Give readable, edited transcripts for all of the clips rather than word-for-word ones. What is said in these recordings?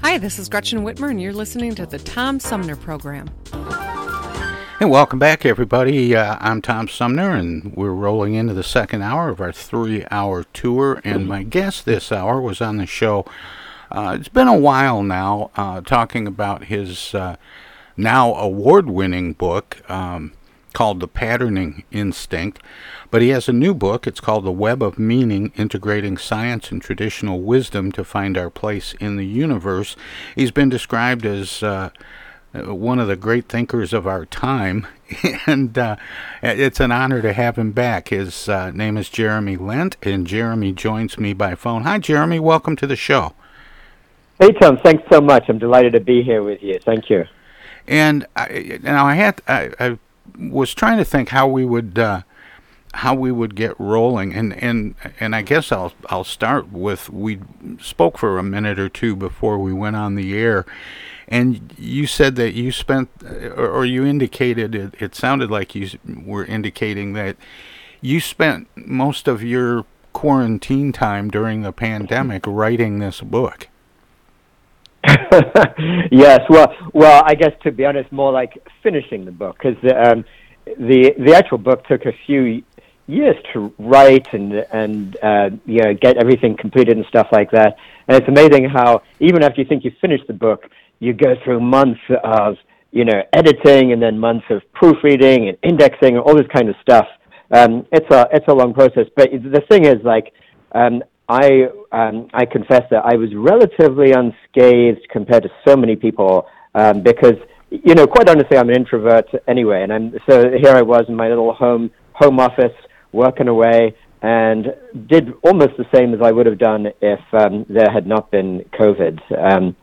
Hi, this is Gretchen Whitmer, and you're listening to the Tom Sumner Program. And welcome back, everybody. I'm Tom Sumner, and we're rolling into the second hour of our three-hour tour. And my guest this hour was on the show, it's been a while now, talking about his now award-winning book called The Patterning Instinct. But he has a new book. It's called The Web of Meaning, Integrating Science and Traditional Wisdom to Find Our Place in the Universe. He's been described as one of the great thinkers of our time, and it's an honor to have him back. His name is Jeremy Lent, and Jeremy joins me by phone. Hi, Jeremy. Welcome to the show. Hey, Tom. Thanks so much. I'm delighted to be here with you. Thank you. And I was trying to think how we would get rolling, and I guess I'll start with, we spoke for a minute or two before we went on the air, and you said that you spent, or you indicated, it sounded like you were indicating that you spent most of your quarantine time during the pandemic writing this book. Yes, well, I guess, to be honest, more like finishing the book, because the actual book took a few years to write and get everything completed and stuff like that. And it's amazing how even after you think you finish the book, you go through months of editing and then months of proofreading and indexing and all this kind of stuff. It's a long process. But the thing is, like, I confess that I was relatively unscathed compared to so many people, because quite honestly, I'm an introvert anyway, and so here I was in my little home office, working away, and did almost the same as I would have done if there had not been COVID.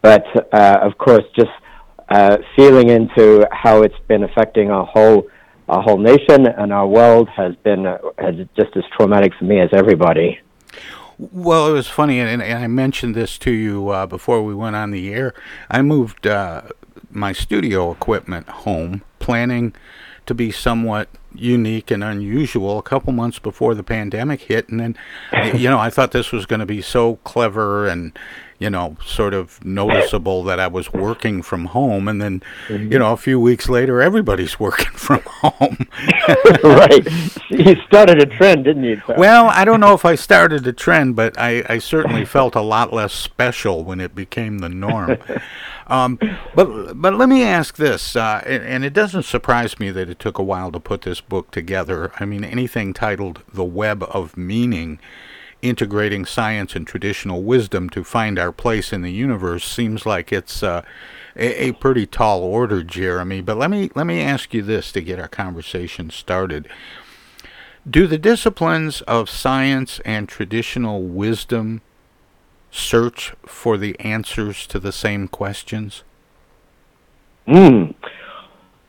But of course, just feeling into how it's been affecting our whole nation and our world has just as traumatic for me as everybody. Well, it was funny, and I mentioned this to you before we went on the air. I moved my studio equipment home, planning to be somewhat unique and unusual a couple months before the pandemic hit, and then I thought this was going to be so clever and sort of noticeable that I was working from home, and then a few weeks later everybody's working from home. Right. You started a trend, didn't you, Tom? Well, I don't know if I started a trend, but I certainly felt a lot less special when it became the norm. But let me ask this, and it doesn't surprise me that it took a while to put this book together. I mean, anything titled The Web of Meaning integrating science and traditional wisdom to find our place in the universe seems like it's a pretty tall order, Jeremy. But let me ask you this to get our conversation started. Do the disciplines of science and traditional wisdom search for the answers to the same questions? Wow,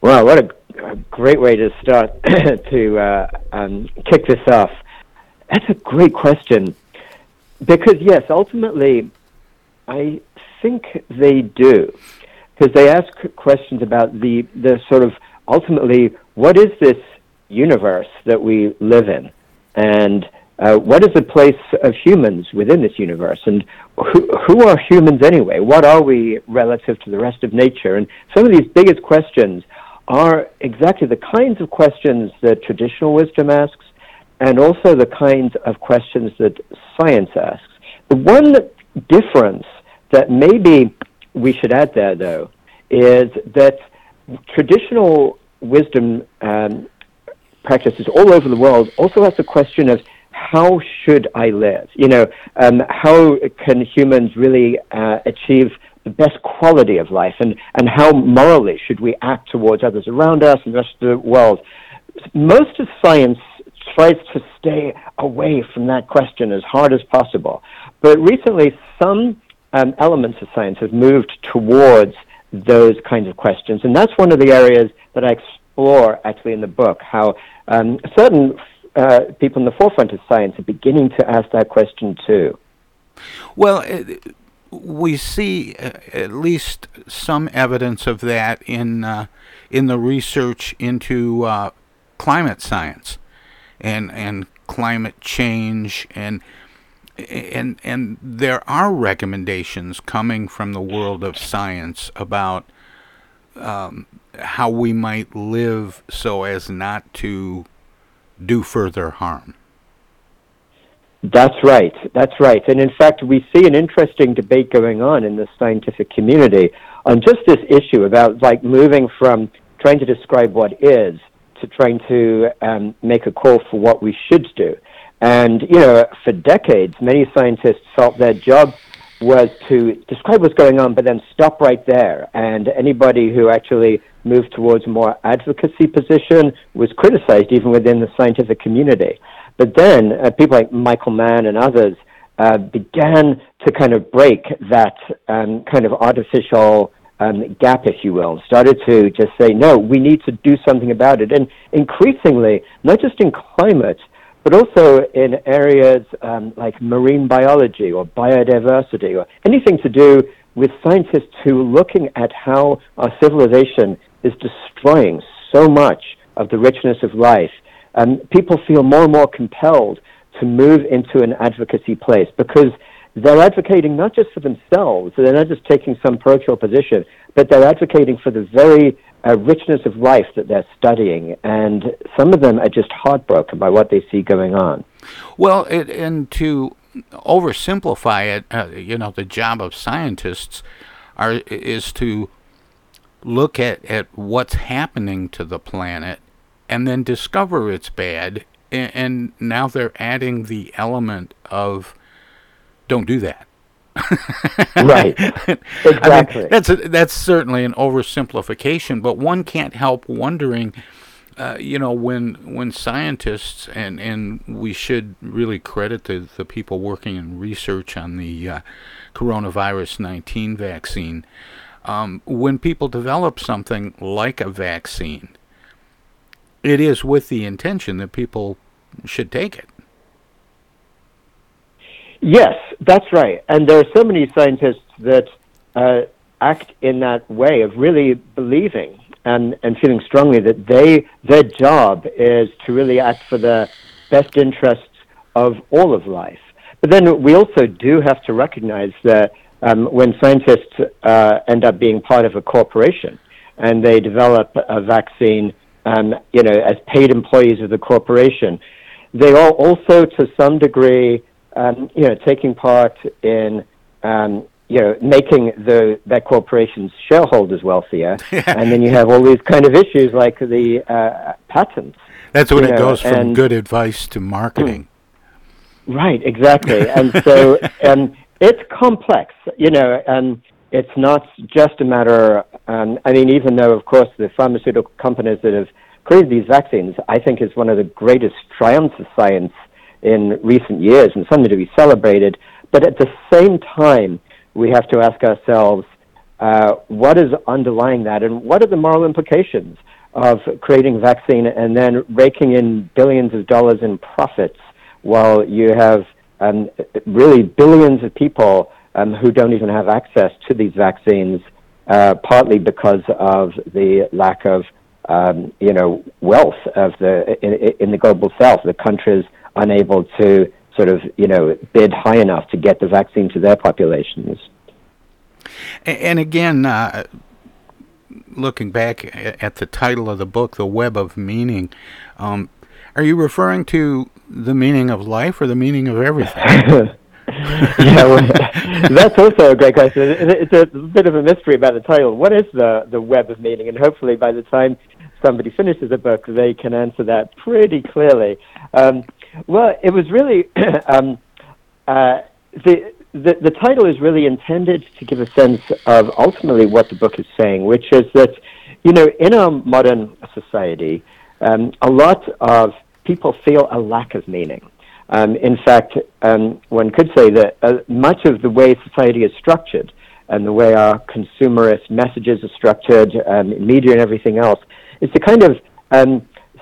what a great way to start to kick this off. That's a great question. Because, yes, ultimately, I think they do. Because they ask questions about the sort of, ultimately, what is this universe that we live in? And what is the place of humans within this universe? And who are humans anyway? What are we relative to the rest of nature? And some of these biggest questions are exactly the kinds of questions that traditional wisdom asks, and also the kinds of questions that science asks. The one difference that maybe we should add there, though, is that traditional wisdom practices all over the world also ask the question of, how should I live? You know, how can humans really achieve the best quality of life, and how morally should we act towards others around us and the rest of the world? Most of science tries to stay away from that question as hard as possible. But recently, some elements of science have moved towards those kinds of questions. And that's one of the areas that I explore, actually, in the book, how certain people in the forefront of science are beginning to ask that question, too. Well, we see at least some evidence of that in the research into climate science. And climate change, and there are recommendations coming from the world of science about how we might live so as not to do further harm. That's right. That's right. And in fact, we see an interesting debate going on in the scientific community on just this issue about, like, moving from trying to describe what is to trying to make a call for what we should do. And, you know, for decades, many scientists felt their job was to describe what's going on, but then stop right there. And anybody who actually moved towards a more advocacy position was criticized, even within the scientific community. But then people like Michael Mann and others began to kind of break that kind of artificial gap, if you will, started to just say, no, we need to do something about it. And increasingly, not just in climate, but also in areas like marine biology or biodiversity or anything to do with scientists who are looking at how our civilization is destroying so much of the richness of life. People feel more and more compelled to move into an advocacy place because they're advocating not just for themselves, they're not just taking some parochial position, but they're advocating for the very richness of life that they're studying. And some of them are just heartbroken by what they see going on. Well, and to oversimplify it, you know, the job of scientists is to look at what's happening to the planet and then discover it's bad. And now they're adding the element of don't do that. Right. Exactly. I mean, that's certainly an oversimplification, but one can't help wondering, you know, when scientists, and we should really credit the people working in research on the coronavirus 19 vaccine, when people develop something like a vaccine, it is with the intention that people should take it. Yes, that's right. And there are so many scientists that act in that way of really believing and feeling strongly that their job is to really act for the best interests of all of life. But then we also do have to recognize that when scientists end up being part of a corporation and they develop a vaccine, you know, as paid employees of the corporation, they are also to some degree you know, taking part in, you know, making that corporation's shareholders wealthier. And then you have all these kind of issues like the patents. That's when it goes from good advice to marketing. Right, exactly. And so it's complex, you know, and it's not just a matter, I mean, even though, of course, the pharmaceutical companies that have created these vaccines, I think, is one of the greatest triumphs of science in recent years and something to be celebrated. But at the same time, we have to ask ourselves, what is underlying that and what are the moral implications of creating a vaccine and then raking in billions of dollars in profits while you have really billions of people who don't even have access to these vaccines, partly because of the lack of, you know, wealth of the in the global south, the countries unable to sort of, you know, bid high enough to get the vaccine to their populations. And again, looking back at the title of the book, The Web of Meaning, are you referring to the meaning of life or the meaning of everything? Yeah, well, that's also a great question. It's a bit of a mystery about the title. What is the web of meaning? And hopefully by the time somebody finishes the book, they can answer that pretty clearly. Well, it was really... The title is really intended to give a sense of ultimately what the book is saying, which is that, you know, in our modern society, a lot of people feel a lack of meaning. In fact, one could say that much of the way society is structured and the way our consumerist messages are structured, media and everything else, is to kind of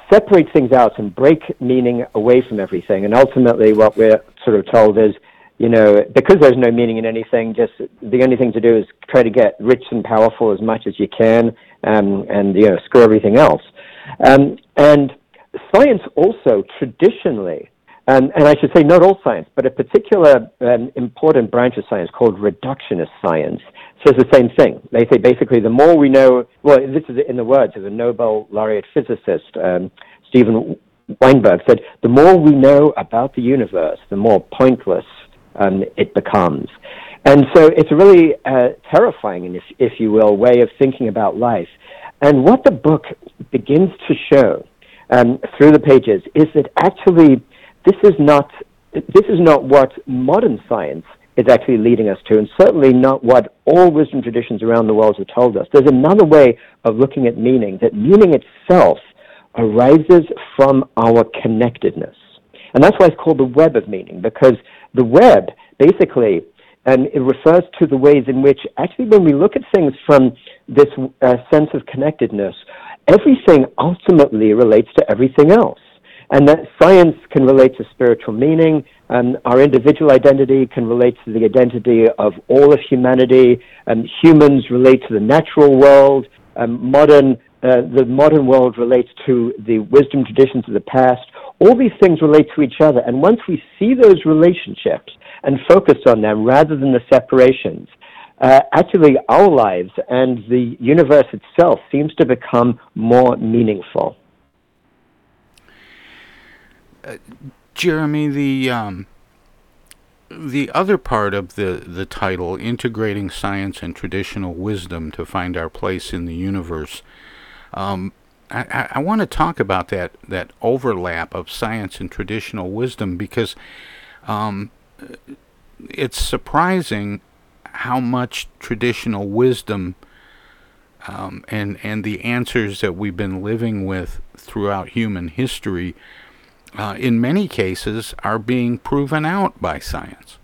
separate things out and break meaning away from everything. And ultimately what we're sort of told is, you know, because there's no meaning in anything, just the only thing to do is try to get rich and powerful as much as you can, and, you know, screw everything else. And science also traditionally, and I should say not all science, but a particular important branch of science called reductionist science says the same thing. They say basically the more we know, well, this is in the words of a Nobel laureate physicist, Steven Weinberg, said, the more we know about the universe, the more pointless it becomes. And so it's really terrifying, if you will, way of thinking about life. And what the book begins to show through the pages is that actually this is not what modern science is actually leading us to, and certainly not what all wisdom traditions around the world have told us. There's another way of looking at meaning, that meaning itself arises from our connectedness. And that's why it's called the web of meaning, because the web, basically, it refers to the ways in which, actually, when we look at things from this sense of connectedness, everything ultimately relates to everything else. And that science can relate to spiritual meaning, and our individual identity can relate to the identity of all of humanity, and humans relate to the natural world, and the modern world relates to the wisdom traditions of the past. All these things relate to each other, and once we see those relationships and focus on them rather than the separations, actually our lives and the universe itself seems to become more meaningful. Jeremy, the other part of the title, Integrating Science and Traditional Wisdom to Find Our Place in the Universe, I want to talk about that overlap of science and traditional wisdom, because it's surprising how much traditional wisdom and the answers that we've been living with throughout human history, in many cases, are being proven out by science.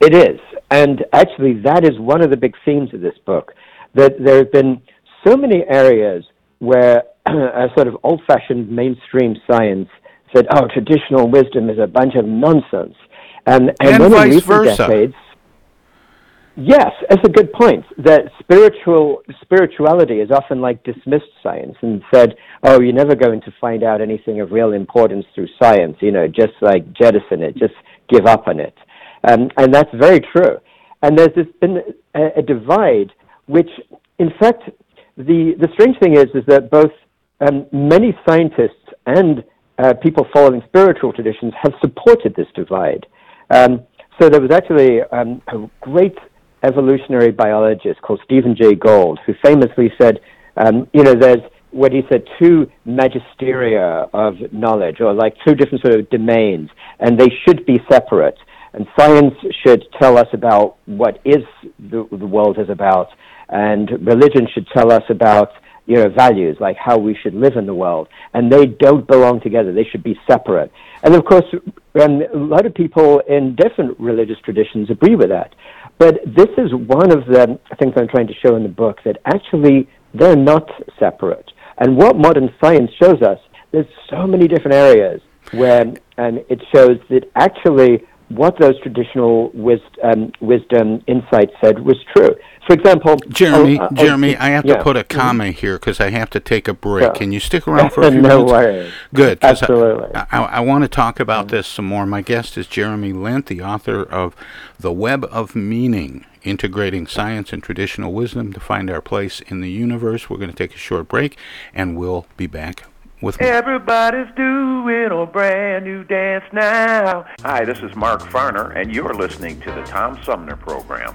It is, and actually that is one of the big themes of this book, that there have been so many areas where a sort of old-fashioned mainstream science said, oh, traditional wisdom is a bunch of nonsense. And vice versa. Decades, yes, that's a good point, that spirituality is often like dismissed science and said, oh, you're never going to find out anything of real importance through science, you know, just like jettison it, just give up on it. And that's very true. And there's been a divide, which, in fact... The strange thing is that both many scientists and people following spiritual traditions have supported this divide. So there was actually a great evolutionary biologist called Stephen Jay Gould who famously said, you know, there's what he said, two magisteria of knowledge, or like two different sort of domains, and they should be separate. And science should tell us about what is the world is about, and religion should tell us about, you know, values, like how we should live in the world. And they don't belong together. They should be separate. And of course, a lot of people in different religious traditions agree with that. But this is one of the things I'm trying to show in the book, that actually they're not separate. And what modern science shows us, there's so many different areas where, and it shows that actually what those traditional wisdom insights said was true. For example... Jeremy, I have to put a comma here because I have to take a break. Sure. Can you stick around for a few minutes? No worries. Good. Absolutely. I want to talk about this some more. My guest is Jeremy Lent, the author of The Web of Meaning, Integrating Science and Traditional Wisdom to Find Our Place in the Universe. We're going to take a short break, and we'll be back. Everybody's doing a brand new dance now. Hi, this is Mark Farner, and you're listening to the Tom Sumner Program.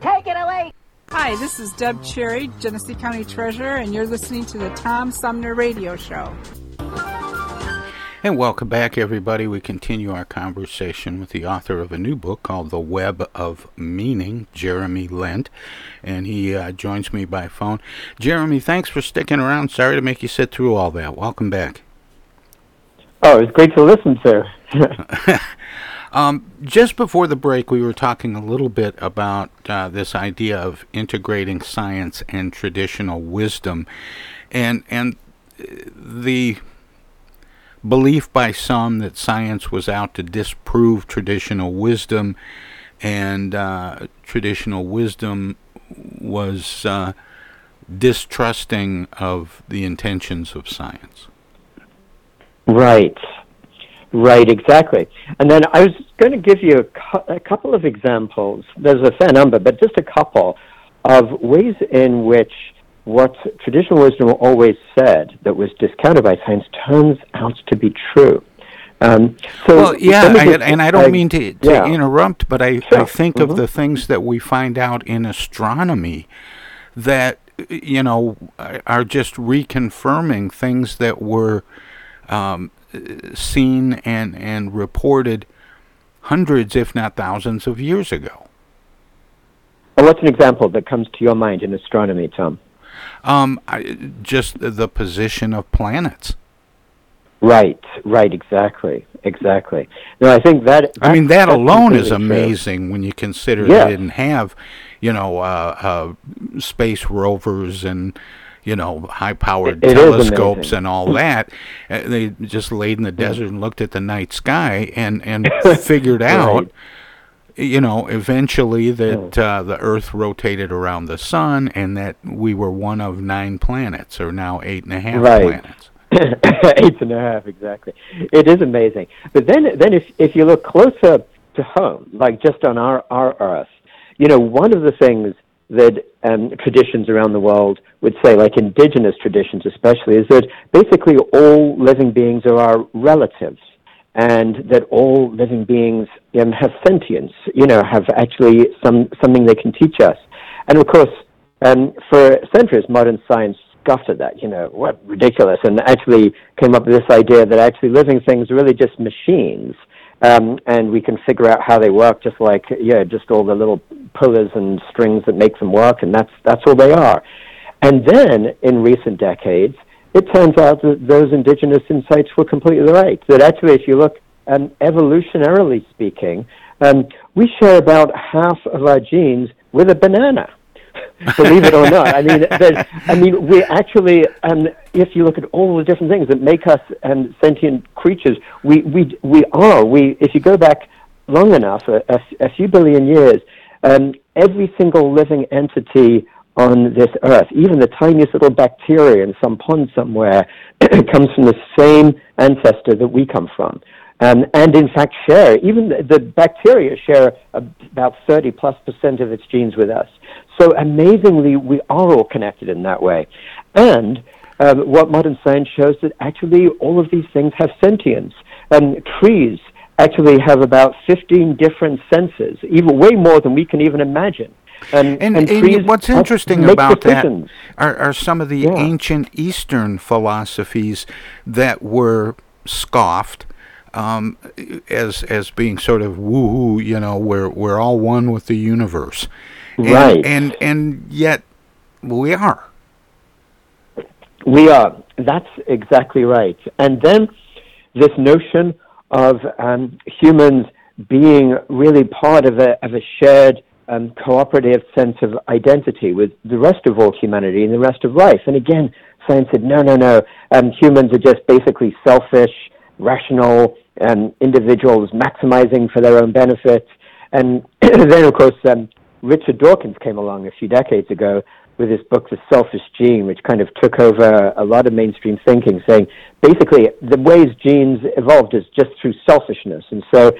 Take it away. Hi, this is Deb Cherry, Genesee County Treasurer, and you're listening to the Tom Sumner Radio Show. And welcome back, everybody. We continue our conversation with the author of a new book called The Web of Meaning, Jeremy Lent. And he joins me by phone. Jeremy, thanks for sticking around. Sorry to make you sit through all that. Welcome back. Oh, it's great to listen, sir. Just before the break, we were talking a little bit about this idea of integrating science and traditional wisdom. And the belief by some that science was out to disprove traditional wisdom, and traditional wisdom was distrusting of the intentions of science. Right, exactly. And then I was going to give you a couple of examples. There's a fair number, but just a couple of ways in which what traditional wisdom always said that was discounted by science turns out to be true. I don't mean to interrupt, but I think of the things that we find out in astronomy that, you know, are just reconfirming things that were seen and reported hundreds, if not thousands, of years ago. Well, what's an example that comes to your mind in astronomy, Tom? Just the position of planets. Right, exactly. No, I think that alone is amazing true. When you consider they didn't have, you know, space rovers and, you know, high-powered telescopes and all that. They just laid in the desert and looked at the night sky and figured out, you know, eventually that the Earth rotated around the sun and that we were one of 9 planets, or now 8.5 planets. 8.5, exactly. It is amazing. But then if you look closer to home, like just on our Earth, you know, one of the things that traditions around the world would say, like indigenous traditions especially, is that basically all living beings are our relatives. And that all living beings have sentience, you know, have actually something they can teach us. And of course, for centuries, modern science scoffed at that, you know, what ridiculous, and actually came up with this idea that actually living things are really just machines, and we can figure out how they work, just like, just all the little pullers and strings that make them work, and that's all they are. And then, in recent decades, it turns out that those indigenous insights were completely right, that actually if you look, evolutionarily speaking, we share about half of our genes with a banana, believe it or not. I mean, we actually, if you look at all the different things that make us sentient creatures, we are, if you go back long enough, a few billion years, every single living entity on this Earth, even the tiniest little bacteria in some pond somewhere, comes from the same ancestor that we come from. And in fact share, even the bacteria share about 30+% of its genes with us. So amazingly, we are all connected in that way. And what modern science shows that actually all of these things have sentience. Trees actually have about 15 different senses, even way more than we can even imagine. And what's interesting about decisions. That are some of the ancient Eastern philosophies that were scoffed as being sort of woo-hoo, you know, we're all one with the universe. Right. And yet we are. We are. That's exactly right. And then this notion of humans being really part of a shared cooperative sense of identity with the rest of all humanity and the rest of life. And again, science said, no. Humans are just basically selfish, rational individuals maximizing for their own benefit. And then, of course, Richard Dawkins came along a few decades ago with his book, The Selfish Gene, which kind of took over a lot of mainstream thinking, saying basically the ways genes evolved is just through selfishness. And so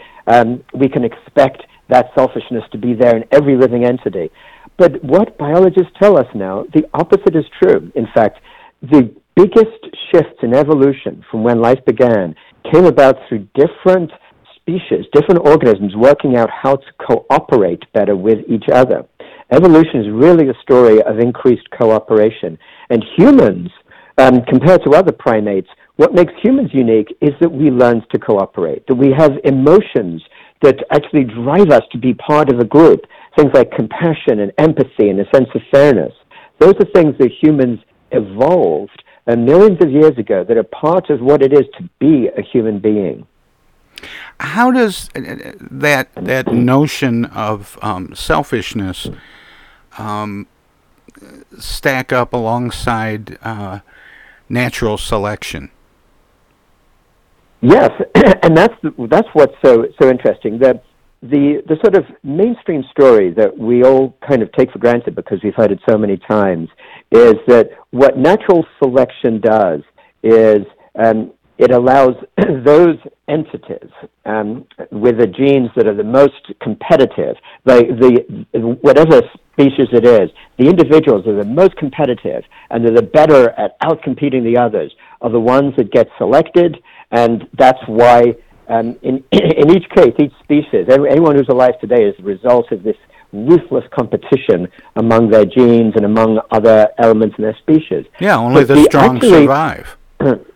we can expect that selfishness to be there in every living entity. But what biologists tell us now, the opposite is true. In fact, the biggest shifts in evolution from when life began came about through different species, different organisms working out how to cooperate better with each other. Evolution is really a story of increased cooperation. And humans, compared to other primates, what makes humans unique is that we learn to cooperate, that we have emotions that actually drive us to be part of a group, things like compassion and empathy and a sense of fairness. Those are things that humans evolved millions of years ago that are part of what it is to be a human being. How does that notion of selfishness stack up alongside natural selection? Yes, and that's what's so interesting. The sort of mainstream story that we all kind of take for granted because we've heard it so many times is that what natural selection does is it allows those entities with the genes that are the most competitive, like whatever species it is, the individuals that are the most competitive and that are better at out-competing the others are the ones that get selected, and that's why in each case, each species, anyone who's alive today is the result of this ruthless competition among their genes and among other elements in their species. Yeah, only the strong survive.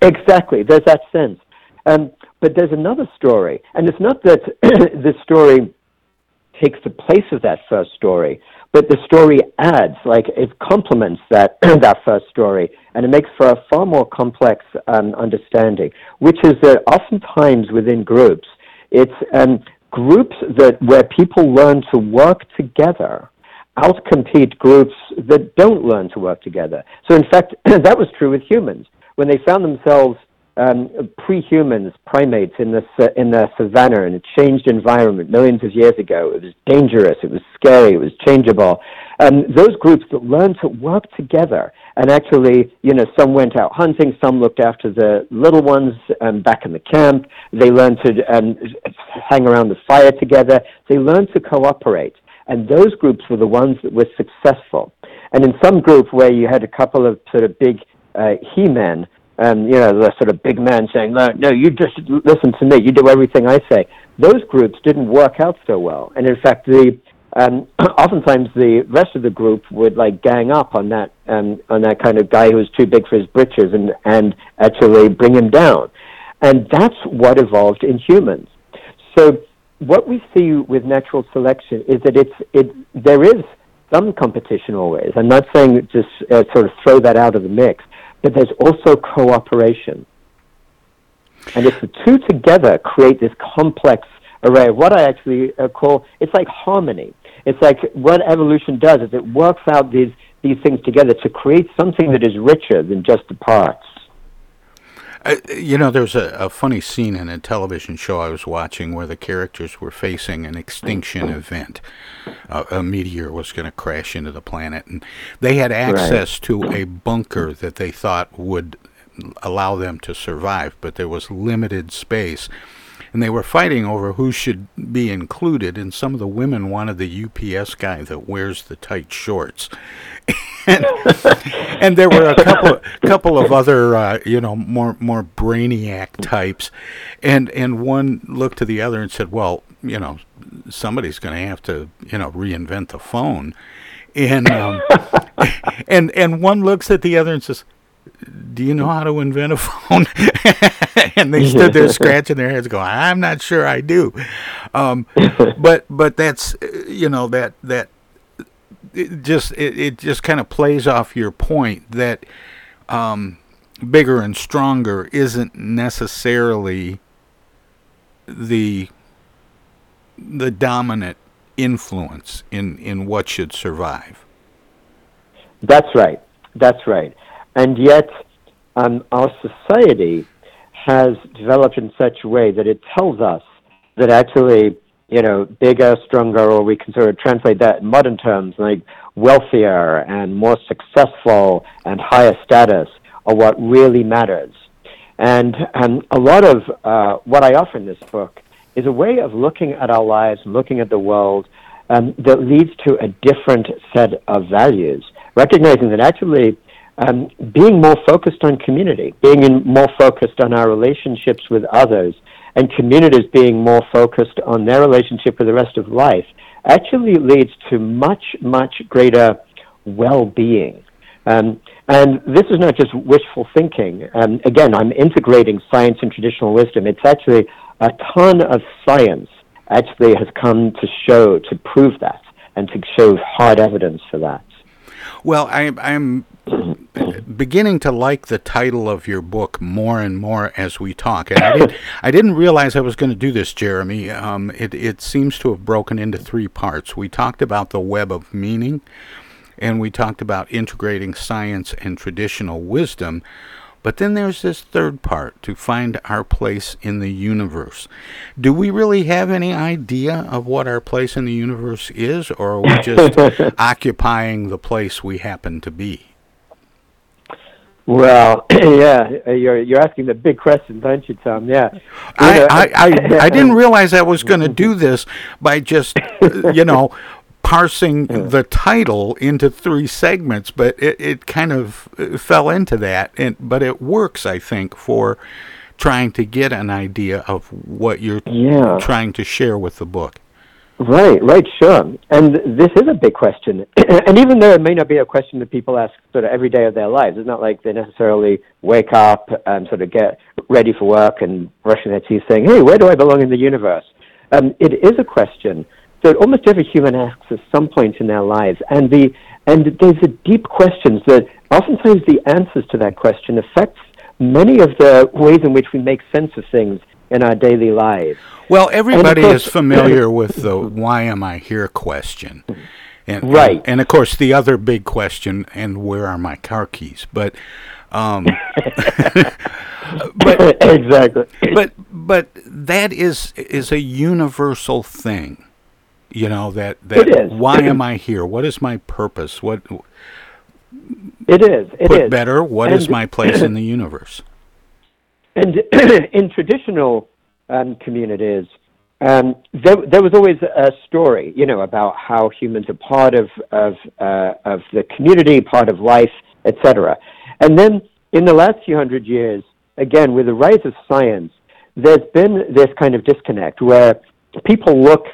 Exactly. There's that sense. But there's another story, and it's not that this story takes the place of that first story, but the story adds, like it complements that first story, and it makes for a far more complex understanding, which is that oftentimes within groups, it's groups where people learn to work together outcompete groups that don't learn to work together. So in fact, that was true with humans. When they found themselves pre-humans, primates in the savannah in a changed environment millions of years ago, it was dangerous, it was scary, it was changeable. Those groups that learned to work together, and actually, some went out hunting, some looked after the little ones back in the camp. They learned to hang around the fire together. They learned to cooperate, and those groups were the ones that were successful. And in some group where you had a couple of sort of big he-men. The sort of big man saying, no, you just listen to me, you do everything I say. Those groups didn't work out so well. And in fact, oftentimes the rest of the group would gang up on that kind of guy who was too big for his britches and actually bring him down. And that's what evolved in humans. So what we see with natural selection is that there is some competition always. I'm not saying just sort of throw that out of the mix. But there's also cooperation. And if the two together create this complex array of what I actually call, it's like harmony. It's like what evolution does is it works out these things together to create something that is richer than just the parts. There's a funny scene in a television show I was watching where the characters were facing an extinction event. A meteor was going to crash into the planet, and they had access to a bunker that they thought would allow them to survive, but there was limited space. And they were fighting over who should be included, and some of the women wanted the UPS guy that wears the tight shorts. and there were a couple of other, more brainiac types. And one looked to the other and said, well, somebody's going to have to, reinvent the phone. And, and one looks at the other and says, do you know how to invent a phone? And they stood there scratching their heads going, I'm not sure I do. But that's, that it just kind of plays off your point that bigger and stronger isn't necessarily the dominant influence in what should survive. That's right. And yet, our society has developed in such a way that it tells us that actually, bigger, stronger, or we can sort of translate that in modern terms, like wealthier and more successful and higher status are what really matters. And a lot of what I offer in this book is a way of looking at our lives, looking at the world, that leads to a different set of values, recognizing that actually being more focused on community, more focused on our relationships with others, and communities being more focused on their relationship with the rest of life, actually leads to much, much greater well-being. And this is not just wishful thinking. Again, I'm integrating science and traditional wisdom. It's actually a ton of science actually has come to show, to prove that, and to show hard evidence for that. Well, I'm beginning to like the title of your book more and more as we talk. And I didn't realize I was going to do this, Jeremy. It seems to have broken into three parts. We talked about the web of meaning, and we talked about integrating science and traditional wisdom. But then there's this third part, to find our place in the universe. Do we really have any idea of what our place in the universe is, or are we just occupying the place we happen to be? Well, yeah, you're asking the big questions, aren't you, Tom? Yeah. I didn't realize I was going to do this by just, parsing the title into three segments, but it kind of fell into that. But it works, I think, for trying to get an idea of what you're trying to share with the book. Right, sure. And this is a big question. And even though it may not be a question that people ask sort of every day of their lives, it's not like they necessarily wake up and sort of get ready for work and brushing their teeth saying, hey, where do I belong in the universe? It is a question that almost every human asks at some point in their lives, and there's the deep questions that oftentimes the answers to that question affects many of the ways in which we make sense of things in our daily lives. Well, everybody is familiar with the "Why am I here?" question, right? And of course, the other big question: and where are my car keys? But, but exactly. But that is a universal thing. That why am I here? What is my purpose? What it is. It put is. Better, what and, is my place in the universe? And in traditional communities, there was always a story, about how humans are part of the community, part of life, etc. And then in the last few hundred years, again with the rise of science, there's been this kind of disconnect where people look.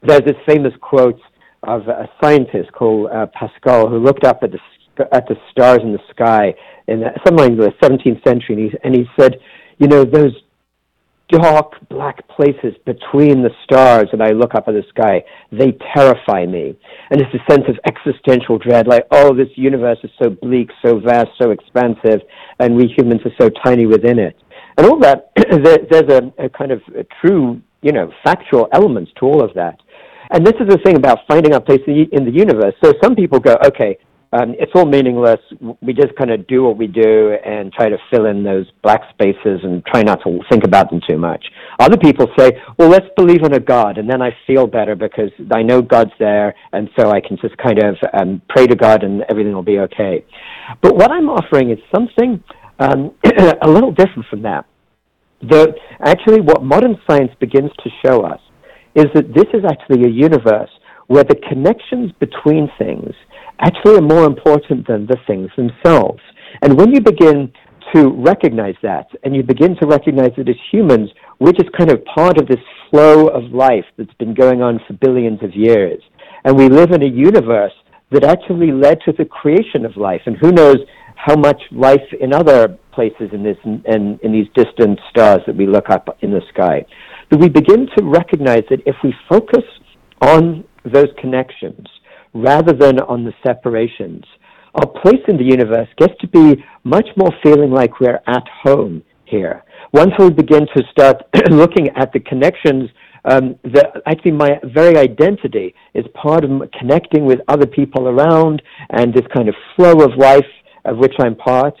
There's this famous quote of a scientist called Pascal, who looked up at the stars in the sky in somewhere in the 17th century, and he said, those dark black places between the stars that I look up at the sky, they terrify me. And it's a sense of existential dread, like, oh, this universe is so bleak, so vast, so expansive, and we humans are so tiny within it. And all that, there's a kind of a true, factual elements to all of that. And this is the thing about finding our place in the universe. So some people go, okay, it's all meaningless. We just kind of do what we do and try to fill in those black spaces and try not to think about them too much. Other people say, well, let's believe in a God, and then I feel better because I know God's there, and so I can just kind of pray to God and everything will be okay. But what I'm offering is something a little different from that. That actually what modern science begins to show us is that this is actually a universe where the connections between things actually are more important than the things themselves. And when you begin to recognize that, and you begin to recognize that as humans, we're just kind of part of this flow of life that's been going on for billions of years. And we live in a universe that actually led to the creation of life. And who knows how much life in other places in these distant stars that we look up in the sky. That we begin to recognize that if we focus on those connections rather than on the separations, our place in the universe gets to be much more feeling like we're at home here. Once we begin to start looking at the connections, actually my very identity is part of connecting with other people around and this kind of flow of life of which I'm part,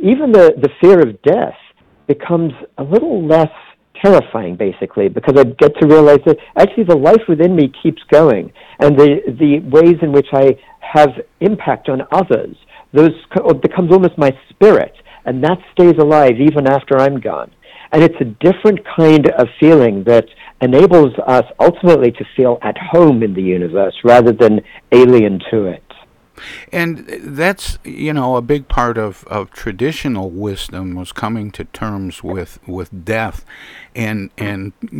even the fear of death becomes a little less terrifying, basically, because I get to realize that actually the life within me keeps going, and the ways in which I have impact on others, those becomes almost my spirit, and that stays alive even after I'm gone. And it's a different kind of feeling that enables us ultimately to feel at home in the universe rather than alien to it. And that's, you know, a big part of traditional wisdom was coming to terms with death and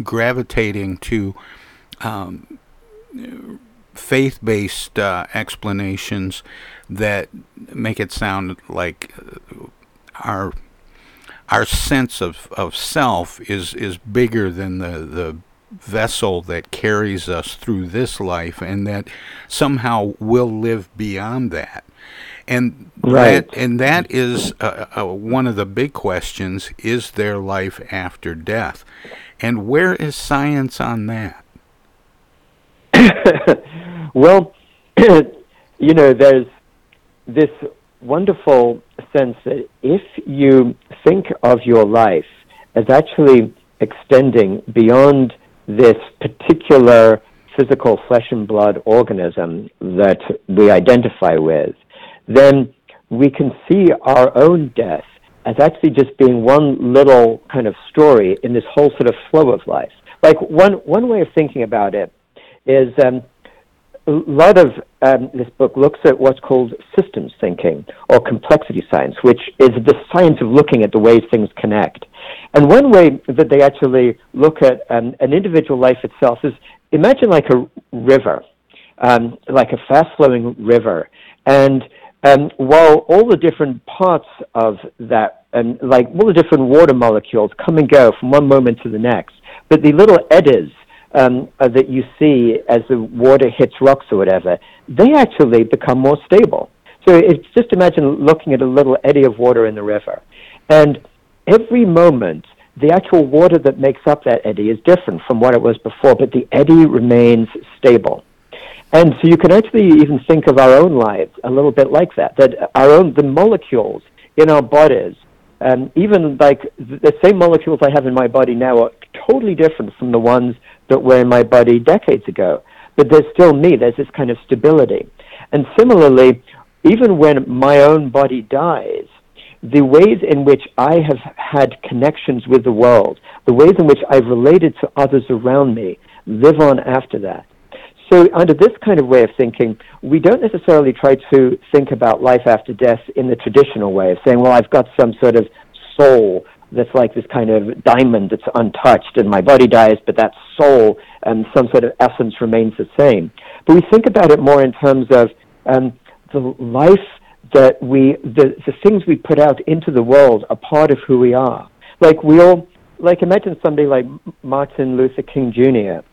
gravitating to faith-based explanations that make it sound like our sense of self is bigger than the vessel that carries us through this life, and that somehow we'll live beyond that. And right. that is one of the big questions: is there life after death? And where is science on that? Well, you know, there's this wonderful sense that if you think of your life as actually extending beyond this particular physical flesh and blood organism that we identify with, then we can see our own death as actually just being one little kind of story in this whole sort of flow of life. Like one way of thinking about it is a lot of this book looks at what's called systems thinking or complexity science, which is the science of looking at the ways things connect. And one way that they actually look at an individual life itself is, imagine like a river, like a fast-flowing river. And while all the different parts of that, like all the different water molecules come and go from one moment to the next, but the little eddies that you see as the water hits rocks or whatever, they actually become more stable. So it's just imagine looking at a little eddy of water in the river. And every moment, the actual water that makes up that eddy is different from what it was before, but the eddy remains stable. And so you can actually even think of our own lives a little bit like that, that our own, the molecules in our bodies, even like the same molecules I have in my body now are totally different from the ones that were in my body decades ago. But there's still me. There's this kind of stability. And similarly, even when my own body dies, the ways in which I have had connections with the world, the ways in which I've related to others around me, live on after that. So under this kind of way of thinking, we don't necessarily try to think about life after death in the traditional way of saying, well, I've got some sort of soul that's like this kind of diamond that's untouched and my body dies, but that soul and some sort of essence remains the same. But we think about it more in terms of the life that the things we put out into the world are part of who we are. Like imagine somebody like Martin Luther King Jr.,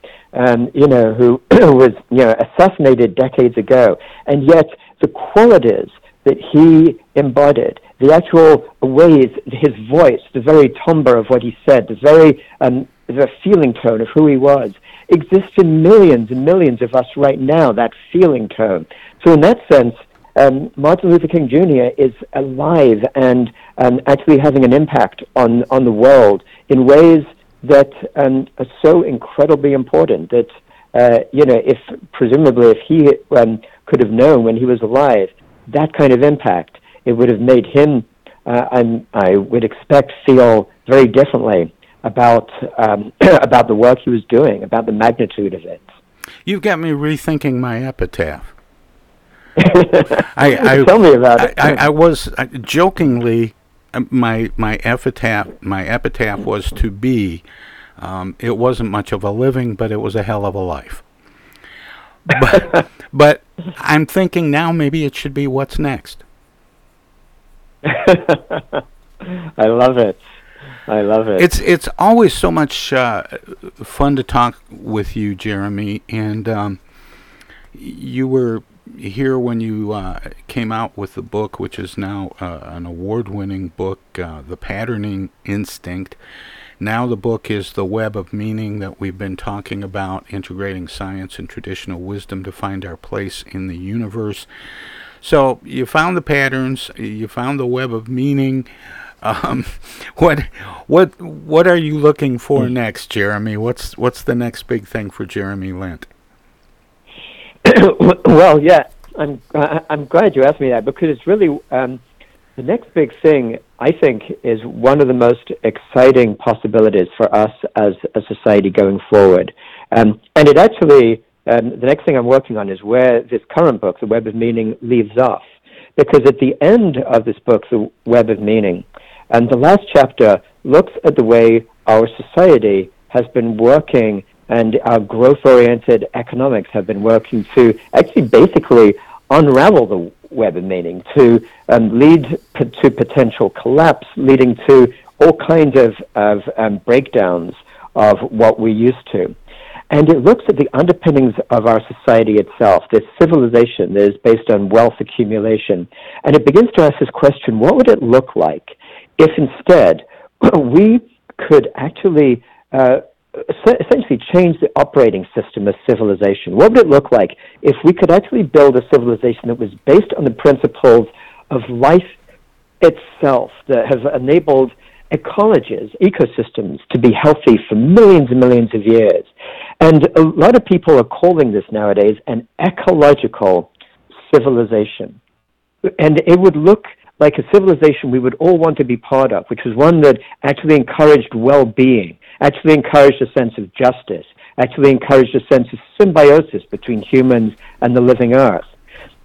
you know, who was, you know, assassinated decades ago, and yet the qualities that he embodied, the actual ways, his voice, the very timbre of what he said, the very the feeling tone of who he was, exists in millions and millions of us right now, that feeling tone. So in that sense, Martin Luther King Jr. is alive and actually having an impact on the world in ways that are so incredibly important that, you know, if presumably if he could have known when he was alive that kind of impact, it would have made him, I would expect, feel very differently about about the work he was doing, about the magnitude of it. You've got me rethinking my epitaph. Tell me about it. I was jokingly, my epitaph was to be, it wasn't much of a living, but it was a hell of a life. But I'm thinking now maybe it should be what's next. I love it. I love it. It's always so much fun to talk with you, Jeremy. And you were here when you came out with the book, which is now an award-winning book, The Patterning Instinct. Now the book is The Web of Meaning that we've been talking about, integrating science and traditional wisdom to find our place in the universe. So you found the patterns, you found the web of meaning. What are you looking for next, Jeremy? What's the next big thing for Jeremy Lent? Well, yeah, I'm glad you asked me that, because it's really the next big thing I think is one of the most exciting possibilities for us as a society going forward. And it actually, the next thing I'm working on is where this current book, The Web of Meaning, leaves off. Because at the end of this book, The Web of Meaning, and the last chapter looks at the way our society has been working and our growth-oriented economics have been working to actually basically unravel the web of meaning, to lead to potential collapse, leading to all kinds of breakdowns of what we're used to. And it looks at the underpinnings of our society itself, this civilization that is based on wealth accumulation. And it begins to ask this question, what would it look like if instead we could actually essentially change the operating system of civilization? What would it look like if we could actually build a civilization that was based on the principles of life itself that have enabled ecologies, ecosystems, to be healthy for millions and millions of years? And a lot of people are calling this nowadays an ecological civilization. And it would look like a civilization we would all want to be part of, which was one that actually encouraged well-being, actually encouraged a sense of justice, actually encouraged a sense of symbiosis between humans and the living earth.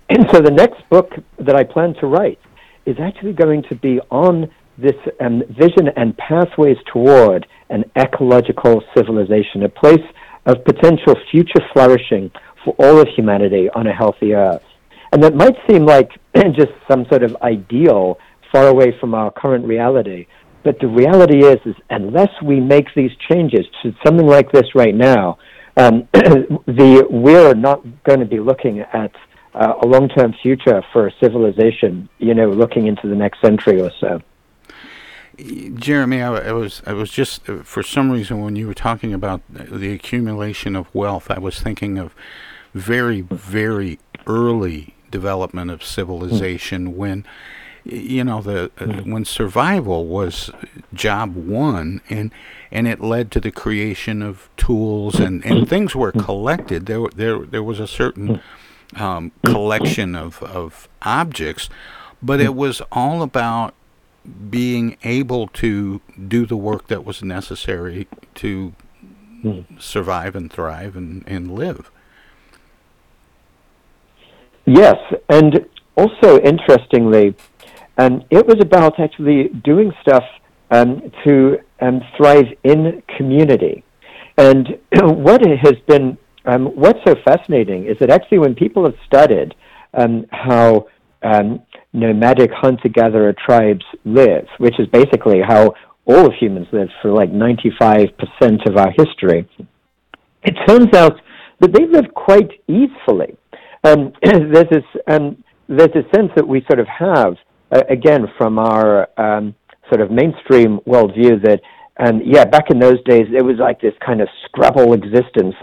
And so the next book that I plan to write is actually going to be on this vision and pathways toward an ecological civilization, a place of potential future flourishing for all of humanity on a healthy earth. And that might seem like just some sort of ideal far away from our current reality. But the reality is unless we make these changes to something like this right now, we're not going to be looking at a long-term future for a civilization, you know, looking into the next century or so. Jeremy, I was just, for some reason, when you were talking about the accumulation of wealth, I was thinking of very, very early development of civilization when, you know, when survival was job one, and it led to the creation of tools and things were collected. There was a certain collection of objects, but it was all about being able to do the work that was necessary to survive and thrive and live. Yes, and also interestingly, it was about actually doing stuff to thrive in community. And what has been, what's so fascinating is that actually when people have studied how nomadic hunter-gatherer tribes live, which is basically how all of humans live for like 95% of our history, it turns out that they live quite easily. There's this sense that we sort of have, again, from our sort of mainstream worldview that, back in those days, it was like this kind of scrabble existence.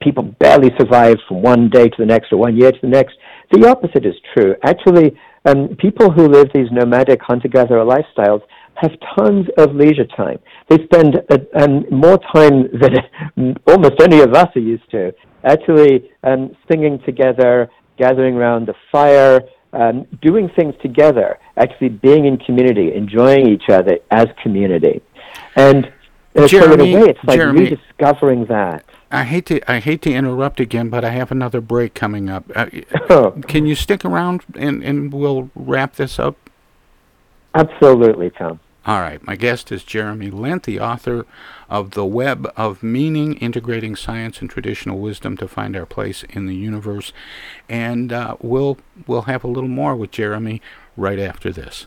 People barely survived from one day to the next or one year to the next. The opposite is true. Actually, people who live these nomadic hunter-gatherer lifestyles have tons of leisure time. They spend more time than almost any of us are used to, actually singing together, gathering around the fire, doing things together, actually being in community, enjoying each other as community. And Jeremy, so in a way, it's like rediscovering that. I hate to interrupt again, but I have another break coming up. Can you stick around and we'll wrap this up? Absolutely, Tom. All right. My guest is Jeremy Lent, the author of The Web of Meaning, Integrating Science and Traditional Wisdom to Find Our Place in the Universe. And we'll have a little more with Jeremy right after this.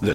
The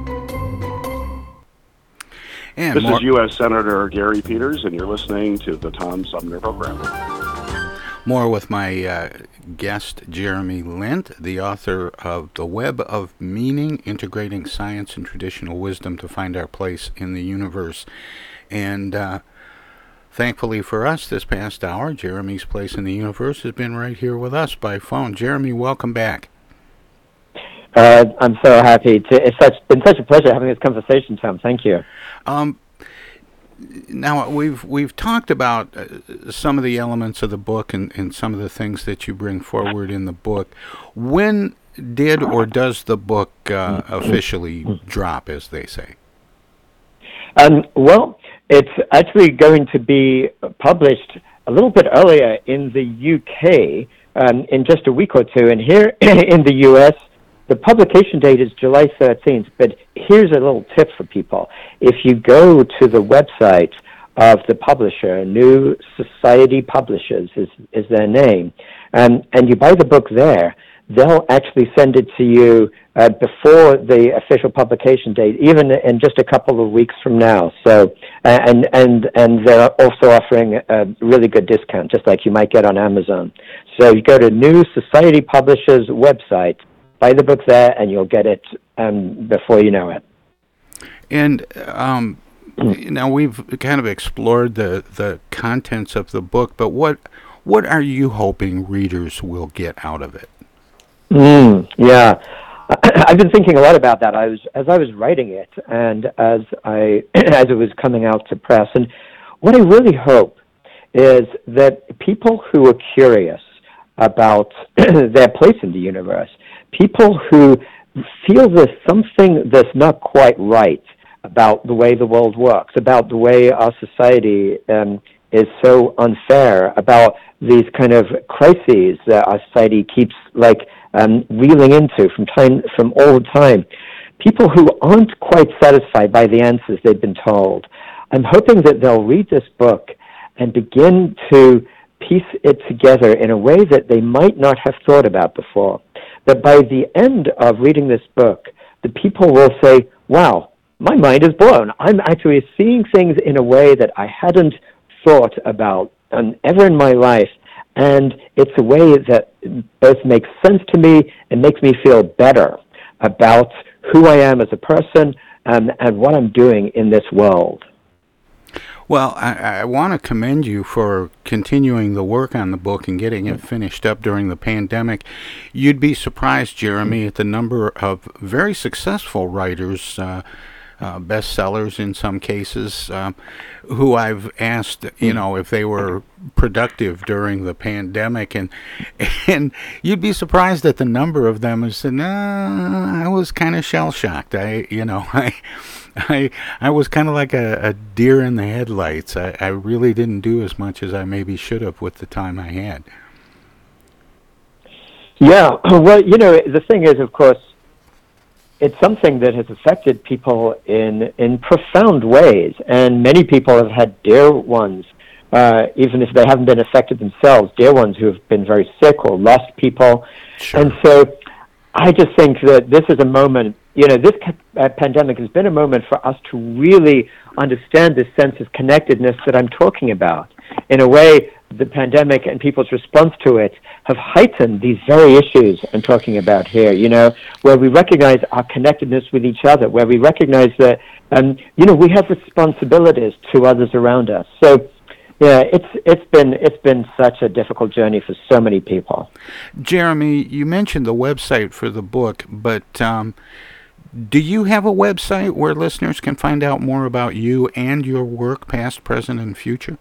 And this is U.S. Senator Gary Peters, and you're listening to the Tom Sumner Program. More with my guest, Jeremy Lent, the author of The Web of Meaning, Integrating Science and Traditional Wisdom to Find Our Place in the Universe. And thankfully for us, this past hour, Jeremy's place in the universe has been right here with us by phone. Jeremy, welcome back. I'm so happy. It's been such a pleasure having this conversation, Tom. Thank you. Now, we've talked about some of the elements of the book and some of the things that you bring forward in the book. When did or does the book officially drop, as they say? Well, it's actually going to be published a little bit earlier in the UK in just a week or two, and here in the US, the publication date is July 13th, but here's a little tip for people. If you go to the website of the publisher, New Society Publishers is their name, and you buy the book there, they'll actually send it to you before the official publication date, even in just a couple of weeks from now. So, and they're also offering a really good discount, just like you might get on Amazon. So you go to New Society Publishers website, buy the book there, and you'll get it before you know it. And now we've kind of explored the contents of the book, but what are you hoping readers will get out of it? Yeah, I've been thinking a lot about that. As I was writing it, and as it was coming out to press, and what I really hope is that people who are curious about their place in the universe, people who feel there's something that's not quite right about the way the world works, about the way our society is so unfair, about these kind of crises that our society keeps reeling into from all the time. People who aren't quite satisfied by the answers they've been told. I'm hoping that they'll read this book and begin to piece it together in a way that they might not have thought about before. That by the end of reading this book, the people will say, wow, my mind is blown. I'm actually seeing things in a way that I hadn't thought about ever in my life. And it's a way that both makes sense to me and makes me feel better about who I am as a person and what I'm doing in this world. Well, I want to commend you for continuing the work on the book and getting it finished up during the pandemic. You'd be surprised, Jeremy, at the number of very successful writers, bestsellers in some cases, who I've asked, if they were productive during the pandemic, and you'd be surprised at the number of them who said, "Nah, I was kind of shell shocked. I was kind of like a deer in the headlights. I really didn't do as much as I maybe should have with the time I had." Yeah, well, the thing is, of course, it's something that has affected people in profound ways, and many people have had dear ones, even if they haven't been affected themselves, dear ones who have been very sick or lost people. Sure. And so I just think that this is a moment, this pandemic has been a moment for us to really understand this sense of connectedness that I'm talking about. In a way, the pandemic and people's response to it have heightened these very issues I'm talking about here, where we recognize our connectedness with each other, where we recognize that, we have responsibilities to others around us. So, yeah, it's been such a difficult journey for so many people. Jeremy, you mentioned the website for the book, but do you have a website where listeners can find out more about you and your work, past, present, and future?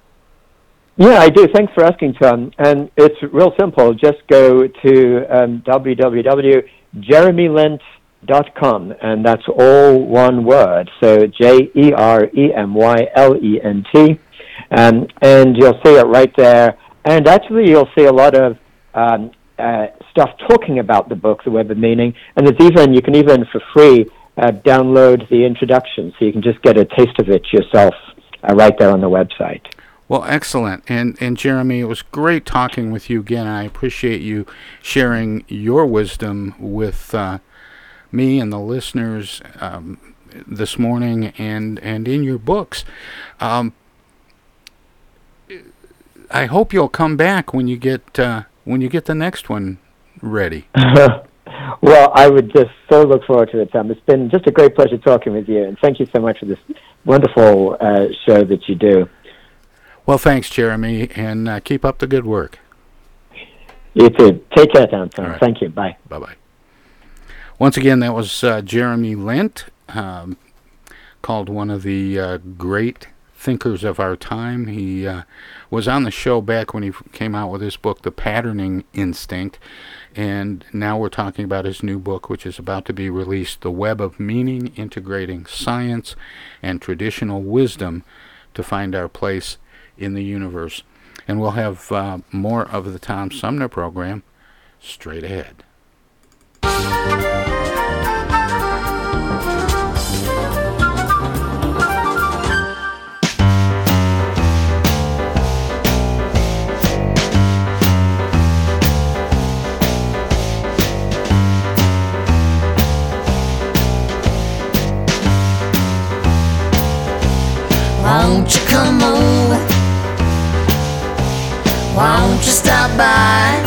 Yeah, I do. Thanks for asking, Tom. And it's real simple. Just go to www.jeremylent.com, and that's all one word. So Jeremylent, and you'll see it right there. And actually, you'll see a lot of stuff talking about the book, The Web of Meaning. And you can even for free download the introduction, so you can just get a taste of it yourself right there on the website. Well, excellent. And Jeremy, it was great talking with you again. I appreciate you sharing your wisdom with me and the listeners this morning and in your books. I hope you'll come back when you get the next one ready. Well, I would just so look forward to it, Tom. It's been just a great pleasure talking with you, and thank you so much for this wonderful show that you do. Well, thanks, Jeremy, and keep up the good work. You too. Take care, Tom. Right. Thank you. Bye. Bye-bye. Once again, that was Jeremy Lent, called one of the great thinkers of our time. He was on the show back when he came out with his book, The Patterning Instinct, and now we're talking about his new book, which is about to be released, The Web of Meaning, Integrating Science and Traditional Wisdom to Find Our Place in the Universe. And we'll have more of the Tom Sumner program straight ahead. Won't you come over? Won't you stop by?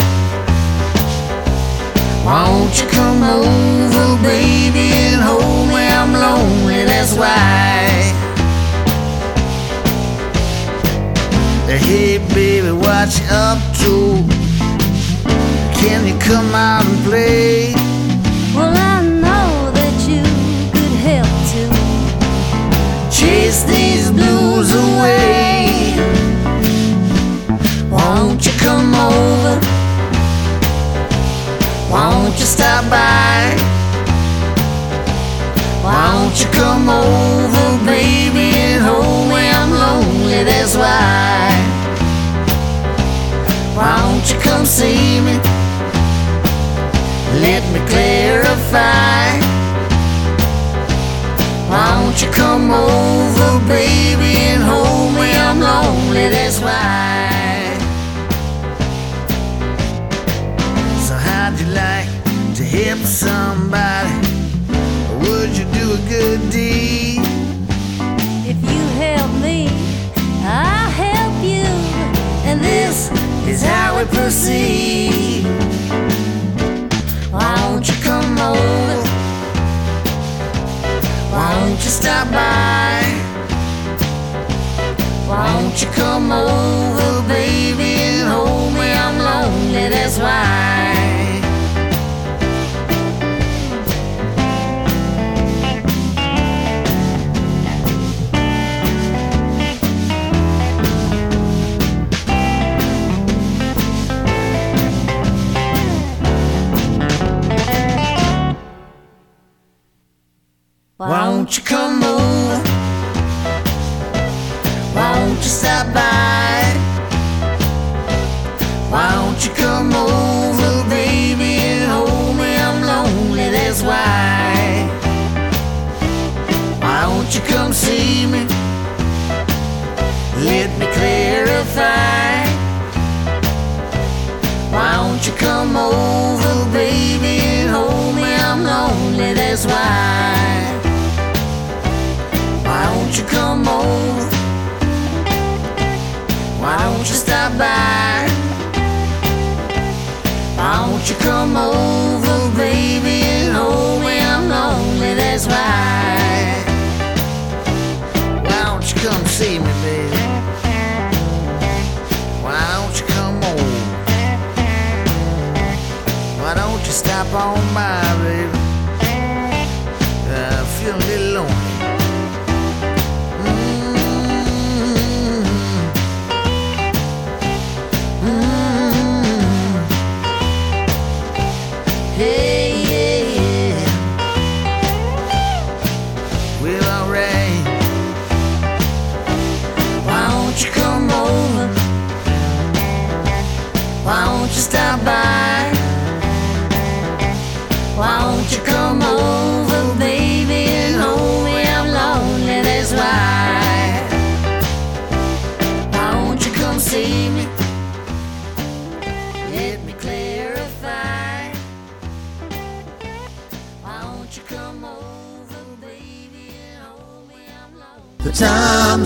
Won't you come over, baby, and hold me? I'm lonely, that's why. baby, what you up to? Can you come out and play? Well, I know that you could help to chase these blues away. Won't you come over? Won't you stop by? Won't you come over, baby, and hold me? I'm lonely, that's why. Won't you come see me? Let me clarify. Won't you come over, baby, and hold me? I'm lonely, that's why. So how'd you like to help somebody? Would you do a good deed? If you help me, I'll help you. And this is how we proceed. Why don't you come over? Why don't you stop by? Why don't you come over, baby, and hold me? I'm lonely, that's why. Why don't you come over? Why don't you stop by? Why don't you come over, baby, and hold me? I'm lonely, that's why. Why don't you come see me? Let me clarify. Why don't you come over, baby, and hold me? I'm lonely, that's why. Why don't you come over? Why don't you stop by? Why don't you come over, baby, and hold me? I'm lonely, that's why. Why don't you come see me, baby? Why don't you come over? Why don't you stop on by, baby? I feel a little lonely. Stop by. Why don't you come over, baby, and hold me? I'm lonely, that's why. Why don't you come see me? Let me clarify. Why don't you come over, baby, and hold me? I'm lonely. The Tom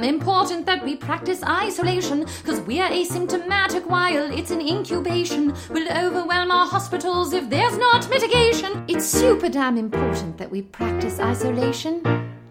important that we practice isolation, because we're asymptomatic while it's an incubation. We'll overwhelm our hospitals if there's not mitigation. It's super damn important that we practice isolation.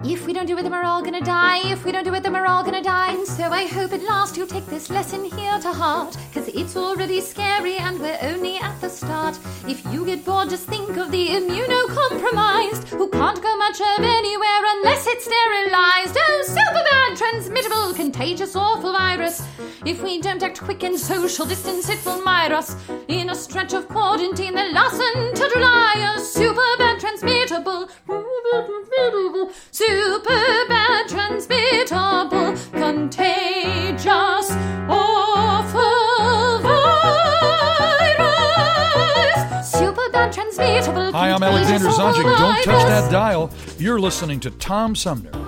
If we don't do it, then we're all gonna die. If we don't do it, then we're all gonna die. And so I hope at last you'll take this lesson here to heart, cause it's already scary and we're only at the start. If you get bored, just think of the immunocompromised, who can't go much of anywhere unless it's sterilized. Oh, super bad, transmittable, contagious, contagious, awful virus. If we don't act quick and social distance, it will mire us. In a stretch of quarantine that lasts until July, a super bad transmittable, super bad transmittable, contagious, awful virus. Super bad transmittable. Hi, I'm Alexander Zodjian. Don't touch that dial. You're listening to Tom Sumner.